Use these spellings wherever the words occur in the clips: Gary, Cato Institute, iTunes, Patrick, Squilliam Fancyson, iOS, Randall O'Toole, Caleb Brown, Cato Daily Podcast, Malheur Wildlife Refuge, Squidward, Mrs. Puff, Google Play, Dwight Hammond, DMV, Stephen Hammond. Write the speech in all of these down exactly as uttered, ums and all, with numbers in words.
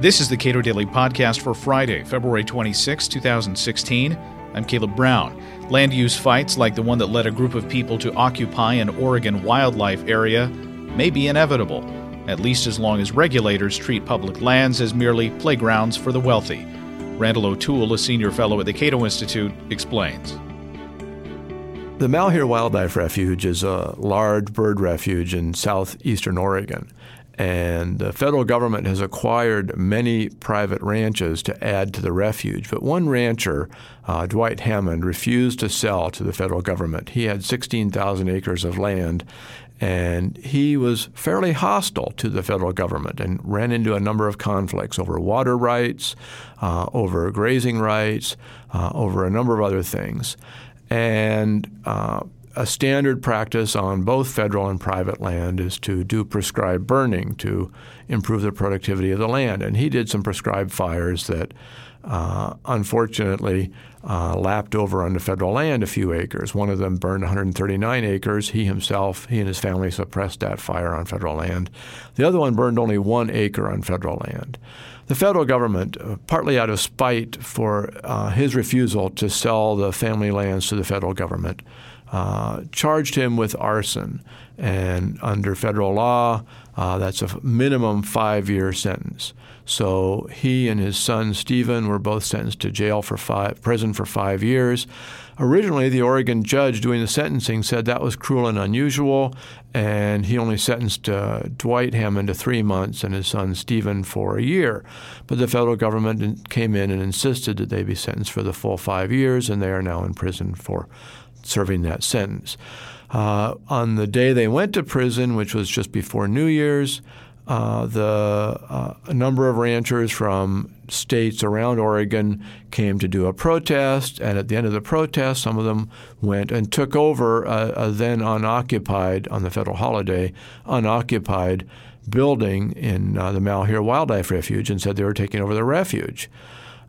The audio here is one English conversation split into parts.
This is the Cato Daily Podcast for Friday, February twenty-sixth, two thousand sixteen. I'm Caleb Brown. Land use fights like the one that led a group of people to occupy an Oregon wildlife area may be inevitable, at least as long as regulators treat public lands as merely playgrounds for the wealthy. Randall O'Toole, a senior fellow at the Cato Institute, explains. The Malheur Wildlife Refuge is a large bird refuge in southeastern Oregon, and the federal government has acquired many private ranches to add to the refuge. But one rancher, uh, Dwight Hammond, refused to sell to the federal government. He had sixteen thousand acres of land, and he was fairly hostile to the federal government and ran into a number of conflicts over water rights, uh, over grazing rights, uh, over a number of other things. And uh, a standard practice on both federal and private land is to do prescribed burning to improve the productivity of the land. And he did some prescribed fires that uh, unfortunately uh, lapped over onto federal land a few acres. One of them burned one hundred thirty-nine acres. He himself, he and his family suppressed that fire on federal land. The other one burned only one acre on federal land. The federal government, partly out of spite for uh, his refusal to sell the family lands to the federal government, uh, charged him with arson. And under federal law, uh, that's a minimum five-year sentence. So he and his son, Stephen, were both sentenced to jail for five, prison for five years. Originally, the Oregon judge doing the sentencing said that was cruel and unusual, and he only sentenced uh, Dwight Hammond to three months and his son Stephen for a year. But the federal government came in and insisted that they be sentenced for the full five years, and they are now in prison for serving that sentence. Uh, on the day they went to prison, which was just before New Year's, Uh, the uh, a number of ranchers from states around Oregon came to do a protest, and at the end of the protest, some of them went and took over a, a then unoccupied, on the federal holiday, unoccupied building in uh, the Malheur Wildlife Refuge and said they were taking over the refuge.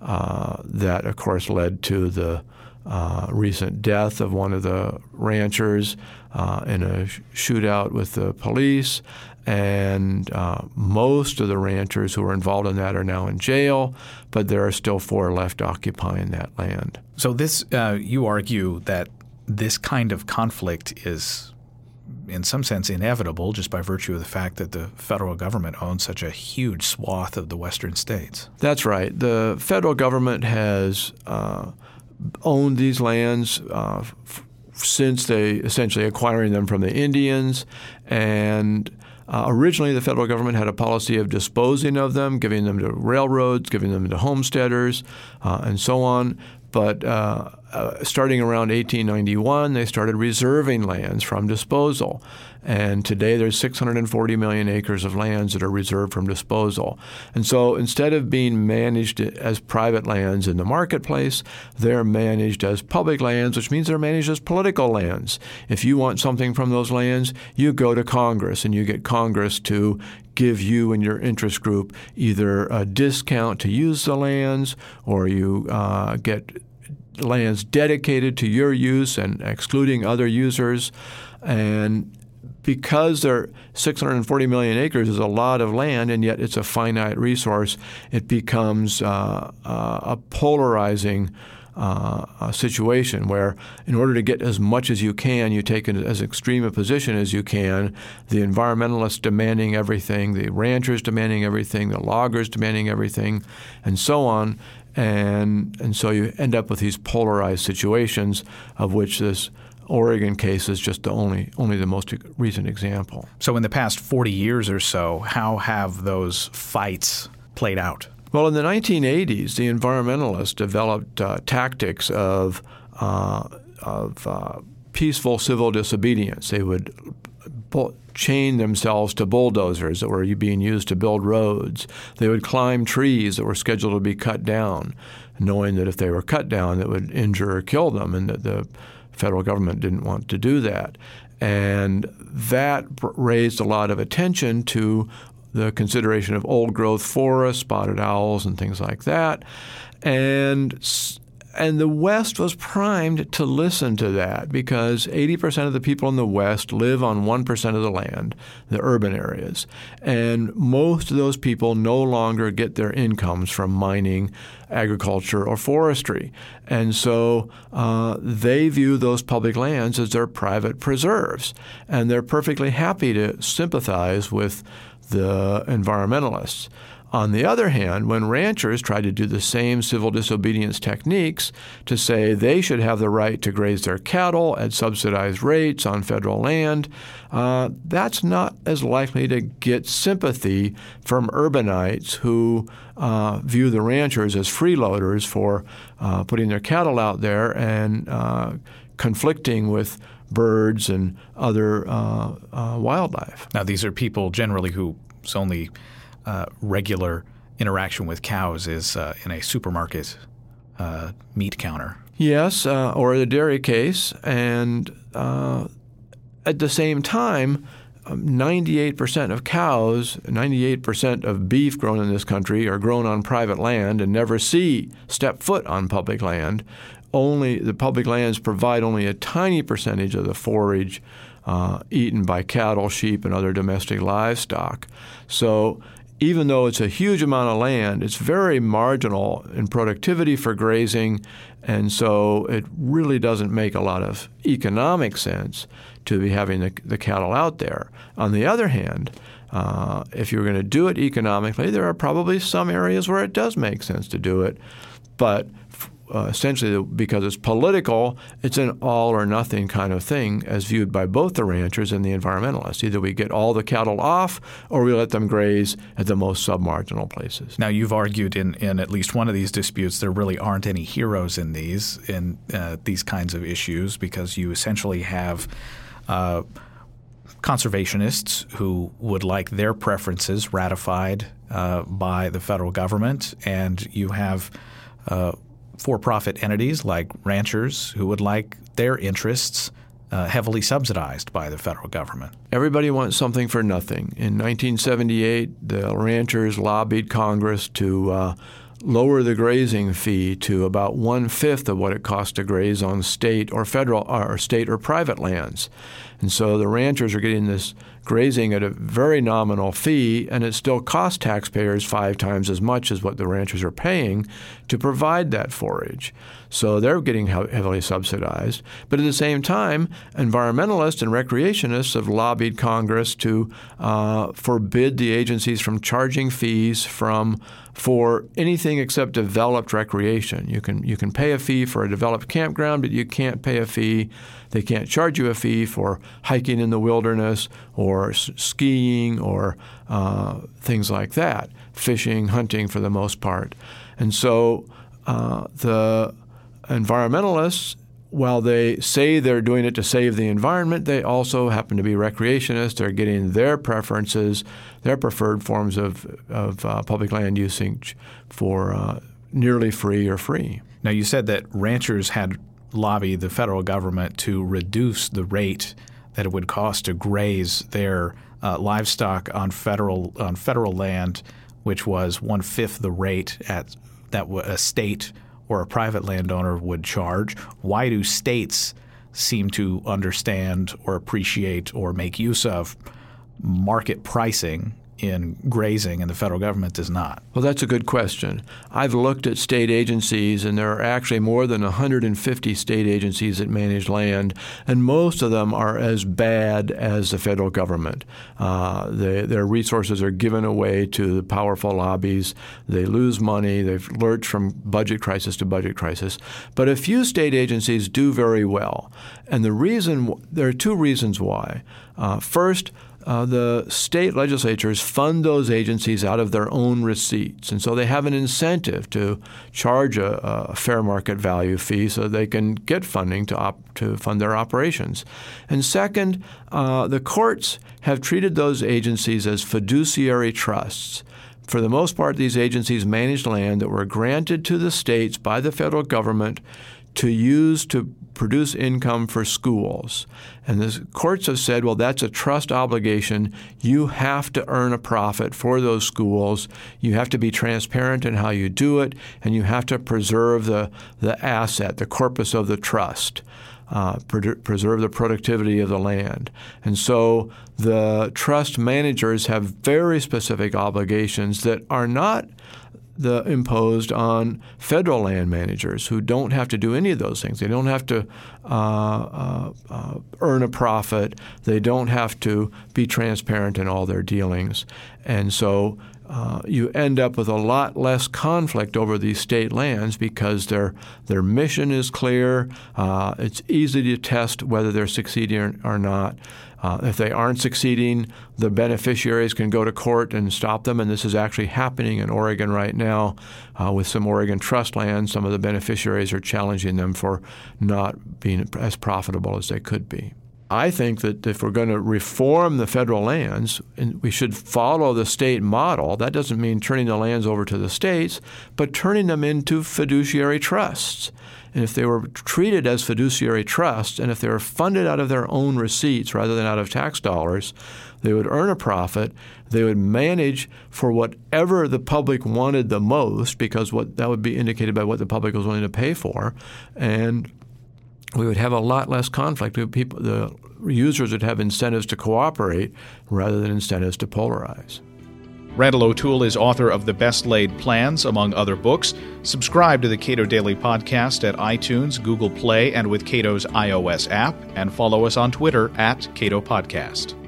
Uh, that, of course, led to the Uh, recent death of one of the ranchers uh, in a sh- shootout with the police, and uh, most of the ranchers who were involved in that are now in jail, but there are still four left occupying that land. So this, uh, you argue that this kind of conflict is in some sense inevitable just by virtue of the fact that the federal government owns such a huge swath of the western states. That's right. The federal government has uh, owned these lands uh, f- since they essentially acquiring them from the Indians. And uh, originally the federal government had a policy of disposing of them, giving them to railroads, giving them to homesteaders, uh, and so on. But uh, uh, starting around eighteen ninety-one, they started reserving lands from disposal. And today there's six hundred forty million acres of lands that are reserved from disposal. And so instead of being managed as private lands in the marketplace, they're managed as public lands, which means they're managed as political lands. If you want something from those lands, you go to Congress, and you get Congress to give you and your interest group either a discount to use the lands, or you uh, get lands dedicated to your use and excluding other users. And because there six hundred forty million acres is a lot of land, and yet it's a finite resource, it becomes uh, a polarizing Uh, a situation where in order to get as much as you can, you take an, as extreme a position as you can, the environmentalists demanding everything, the ranchers demanding everything, the loggers demanding everything, and so on. And, and so you end up with these polarized situations, of which this Oregon case is just the only only the most recent example. So in the past forty years or so, how have those fights played out? Well, in the nineteen eighties, the environmentalists developed uh, tactics of, uh, of uh, peaceful civil disobedience. They would bull- chain themselves to bulldozers that were being used to build roads. They would climb trees that were scheduled to be cut down, knowing that if they were cut down, it would injure or kill them, and that the federal government didn't want to do that. And that raised a lot of attention to the consideration of old-growth forests, spotted owls, and things like that. And And the West was primed to listen to that because eighty percent of the people in the West live on one percent of the land, the urban areas. And most of those people no longer get their incomes from mining, agriculture, or forestry. And so uh, they view those public lands as their private preserves. And they're perfectly happy to sympathize with the environmentalists. On the other hand, when ranchers tried to do the same civil disobedience techniques to say they should have the right to graze their cattle at subsidized rates on federal land, uh, that's not as likely to get sympathy from urbanites who uh, view the ranchers as freeloaders for uh, putting their cattle out there and uh, conflicting with birds and other uh, uh, wildlife. Now, these are people generally whose only Uh, regular interaction with cows is uh, in a supermarket uh, meat counter. Yes, uh, or the dairy case. And uh, at the same time, ninety-eight percent of cows, ninety-eight percent of beef grown in this country are grown on private land and never see step foot on public land. Only the public lands provide only a tiny percentage of the forage uh, eaten by cattle, sheep, and other domestic livestock. So even though it's a huge amount of land, it's very marginal in productivity for grazing, and so it really doesn't make a lot of economic sense to be having the, the cattle out there. On the other hand, uh, if you're going to do it economically, there are probably some areas where it does make sense to do it, but uh, essentially because it's political, it's an all or nothing kind of thing as viewed by both the ranchers and the environmentalists. Either we get all the cattle off or we let them graze at the most submarginal places. Now, you've argued in, in at least one of these disputes there really aren't any heroes in these, in uh, these kinds of issues because you essentially have uh, conservationists who would like their preferences ratified uh, by the federal government, and you have uh, – for-profit entities like ranchers who would like their interests uh, heavily subsidized by the federal government. Everybody wants something for nothing. In nineteen seventy-eight, the ranchers lobbied Congress to uh, lower the grazing fee to about one-fifth of what it costs to graze on state or federal or state or private lands. And so the ranchers are getting this grazing at a very nominal fee, and it still costs taxpayers five times as much as what the ranchers are paying to provide that forage. So they're getting heavily subsidized. But at the same time, environmentalists and recreationists have lobbied Congress to uh, forbid the agencies from charging fees from for anything except developed recreation. You can you can pay a fee for a developed campground, but you can't pay a fee. They can't charge you a fee for hiking in the wilderness or s- skiing or uh, things like that, fishing, hunting for the most part. And so uh, the environmentalists, while they say they're doing it to save the environment, they also happen to be recreationists. They're getting their preferences, their preferred forms of, of uh, public land usage for uh, nearly free or free. Now, you said that ranchers had lobbied the federal government to reduce the rate that it would cost to graze their uh, livestock on federal on federal land, which was one-fifth the rate at that a state or a private landowner would charge. Why do states seem to understand or appreciate or make use of market pricing in grazing and the federal government does not? Well, that's a good question. I've looked at state agencies, and there are actually more than one hundred fifty state agencies that manage land, and most of them are as bad as the federal government. Uh, they, their resources are given away to the powerful lobbies. They lose money. They've lurched from budget crisis to budget crisis. But a few state agencies do very well, and the reason there are two reasons why. Uh, first, Uh, the state legislatures fund those agencies out of their own receipts. And so they have an incentive to charge a, a fair market value fee so they can get funding to op- to fund their operations. And second, uh, the courts have treated those agencies as fiduciary trusts. For the most part, these agencies managed land that were granted to the states by the federal government to use to produce income for schools. And the courts have said, well, that's a trust obligation. You have to earn a profit for those schools. You have to be transparent in how you do it, and you have to preserve the, the asset, the corpus of the trust, uh, pre- preserve the productivity of the land. And so the trust managers have very specific obligations that are not The imposed on federal land managers who don't have to do any of those things. They don't have to uh, uh, uh, earn a profit. They don't have to be transparent in all their dealings. And so uh, you end up with a lot less conflict over these state lands because their their mission is clear. Uh, it's easy to test whether they're succeeding or not. Uh, if they aren't succeeding, the beneficiaries can go to court and stop them, and this is actually happening in Oregon right now uh, with some Oregon trust lands. Some of the beneficiaries are challenging them for not being as profitable as they could be. I think that if we're going to reform the federal lands, we should follow the state model. That doesn't mean turning the lands over to the states, but turning them into fiduciary trusts. And if they were treated as fiduciary trusts, and if they were funded out of their own receipts rather than out of tax dollars, they would earn a profit. They would manage for whatever the public wanted the most, because what that would be indicated by what the public was willing to pay for. And we would have a lot less conflict. People, the users would have incentives to cooperate rather than incentives to polarize. Randall O'Toole is author of The Best Laid Plans, among other books. Subscribe to the Cato Daily Podcast at iTunes, Google Play, and with Cato's iOS app. And follow us on Twitter at Cato Podcast.